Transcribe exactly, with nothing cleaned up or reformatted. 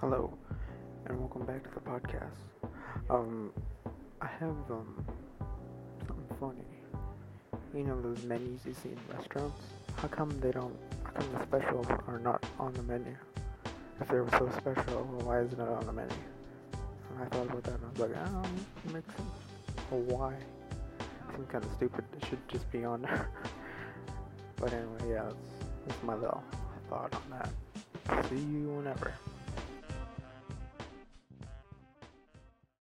Hello, and welcome back to the podcast. Um, I have um something funny. You know those menus you see in restaurants? How come they don't? How come the specials are not on the menu? If they were so special, well, why is it not on the menu? And I thought about that, and I was like, oh, it makes sense. Well, why? Seems kind of stupid. It should just be on there. But anyway, yeah, that's, that's my little thought on that. See you whenever.